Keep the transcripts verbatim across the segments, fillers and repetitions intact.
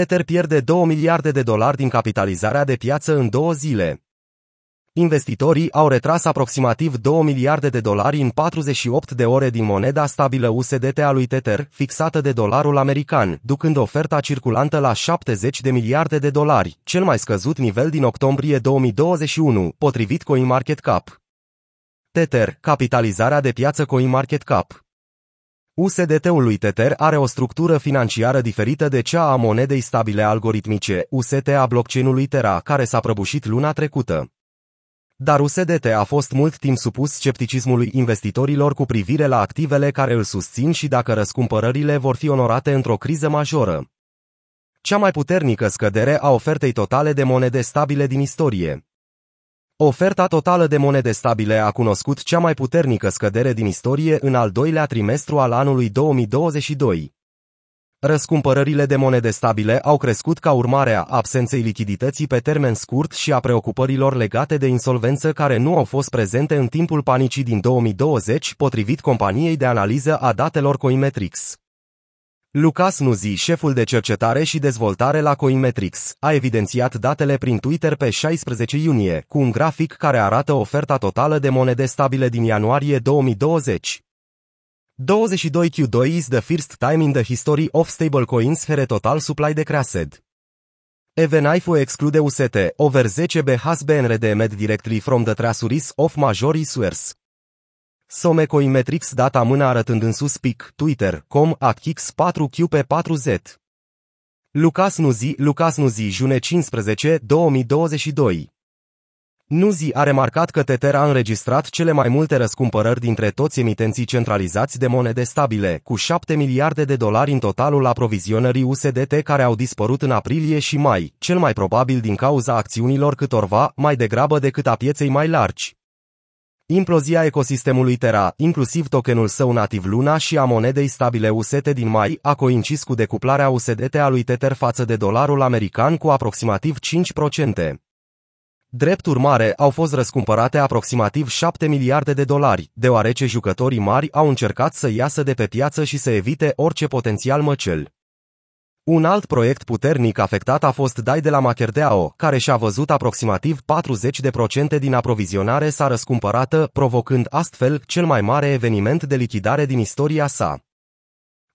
Tether pierde două miliarde de dolari din capitalizarea de piață în două zile. Investitorii au retras aproximativ două miliarde de dolari în patruzeci și opt de ore din moneda stabilă U S D T a lui Tether, fixată de dolarul american, ducând oferta circulantă la șaptezeci de miliarde de dolari, cel mai scăzut nivel din octombrie două mii douăzeci și unu, potrivit CoinMarketCap. Tether, capitalizarea de piață CoinMarketCap. U S D T-ul lui Tether are o structură financiară diferită de cea a monedei stabile algoritmice, U S T a blockchain-ului Terra, care s-a prăbușit luna trecută. Dar U S D T a fost mult timp supus scepticismului investitorilor cu privire la activele care îl susțin și dacă răscumpărările vor fi onorate într-o criză majoră. Cea mai puternică scădere a ofertei totale de monede stabile din istorie. Oferta totală de monede stabile a cunoscut cea mai puternică scădere din istorie în al doilea trimestru al anului două mii douăzeci și doi. Răscumpărările de monede stabile au crescut ca urmare a absenței lichidității pe termen scurt și a preocupărilor legate de insolvență care nu au fost prezente în timpul panicii din două mii douăzeci, potrivit companiei de analiză a datelor Coinmetrics. Lucas Nuzzi, șeful de cercetare și dezvoltare la Coinmetrics, a evidențiat datele prin Twitter pe șaisprezece iunie, cu un grafic care arată oferta totală de monede stabile din ianuarie două mii douăzeci. twenty-two Q two is the first time in the history of stablecoins where total supply decreased. Even if we exclude U S T, over ten B has been redeemed directly from the treasuries of major issuers. Some Coinmetrics data mâna arătând în sus pic, Twitter dot com, at X four Q P four Z. Lucas Nuzzi, Lucas Nuzzi, June cincisprezece două mii douăzeci și doi. Nuzzi a remarcat că Tether a înregistrat cele mai multe răscumpărări dintre toți emitenții centralizați de monede stabile, cu șapte miliarde de dolari în totalul aprovizionării U S D T care au dispărut în aprilie și mai, cel mai probabil din cauza acțiunilor câtorva, mai degrabă decât a pieței mai largi. Implozia ecosistemului Terra, inclusiv tokenul său nativ Luna și a monedei stabile U S T din mai, a coincis cu decuplarea U S D T a lui Tether față de dolarul american cu aproximativ cinci la sută. Drept urmare, au fost răscumpărate aproximativ șapte miliarde de dolari, deoarece jucătorii mari au încercat să iasă de pe piață și să evite orice potențial măcel. Un alt proiect puternic afectat a fost Dai de la MakerDAO, care și-a văzut aproximativ patruzeci la sută din aprovizionare sa răscumpărată, provocând astfel cel mai mare eveniment de lichidare din istoria sa.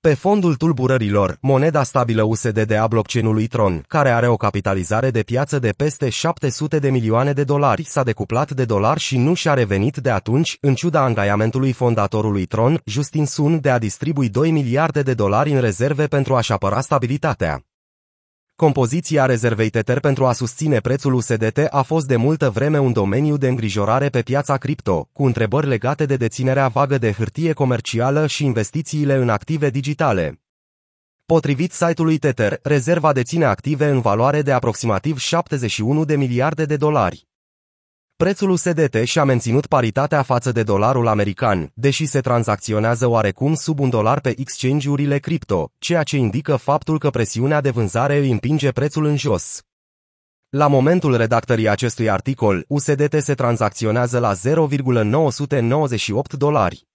Pe fondul tulburărilor, moneda stabilă U S D T a blockchain-ului Tron, care are o capitalizare de piață de peste șapte sute de milioane de dolari, s-a decuplat de dolar și nu și-a revenit de atunci, în ciuda angajamentului fondatorului Tron, Justin Sun, de a distribui două miliarde de dolari în rezerve pentru a-și apăra stabilitatea. Compoziția rezervei Tether pentru a susține prețul U S D T a fost de multă vreme un domeniu de îngrijorare pe piața cripto, cu întrebări legate de deținerea vagă de hârtie comercială și investițiile în active digitale. Potrivit site-ului Tether, rezerva deține active în valoare de aproximativ șaptezeci și unu de miliarde de dolari. Prețul U S D T și-a menținut paritatea față de dolarul american, deși se tranzacționează oarecum sub un dolar pe exchange-urile cripto, ceea ce indică faptul că presiunea de vânzare îi împinge prețul în jos. La momentul redactării acestui articol, U S D T se tranzacționează la zero virgulă nouă sute nouăzeci și opt dolari.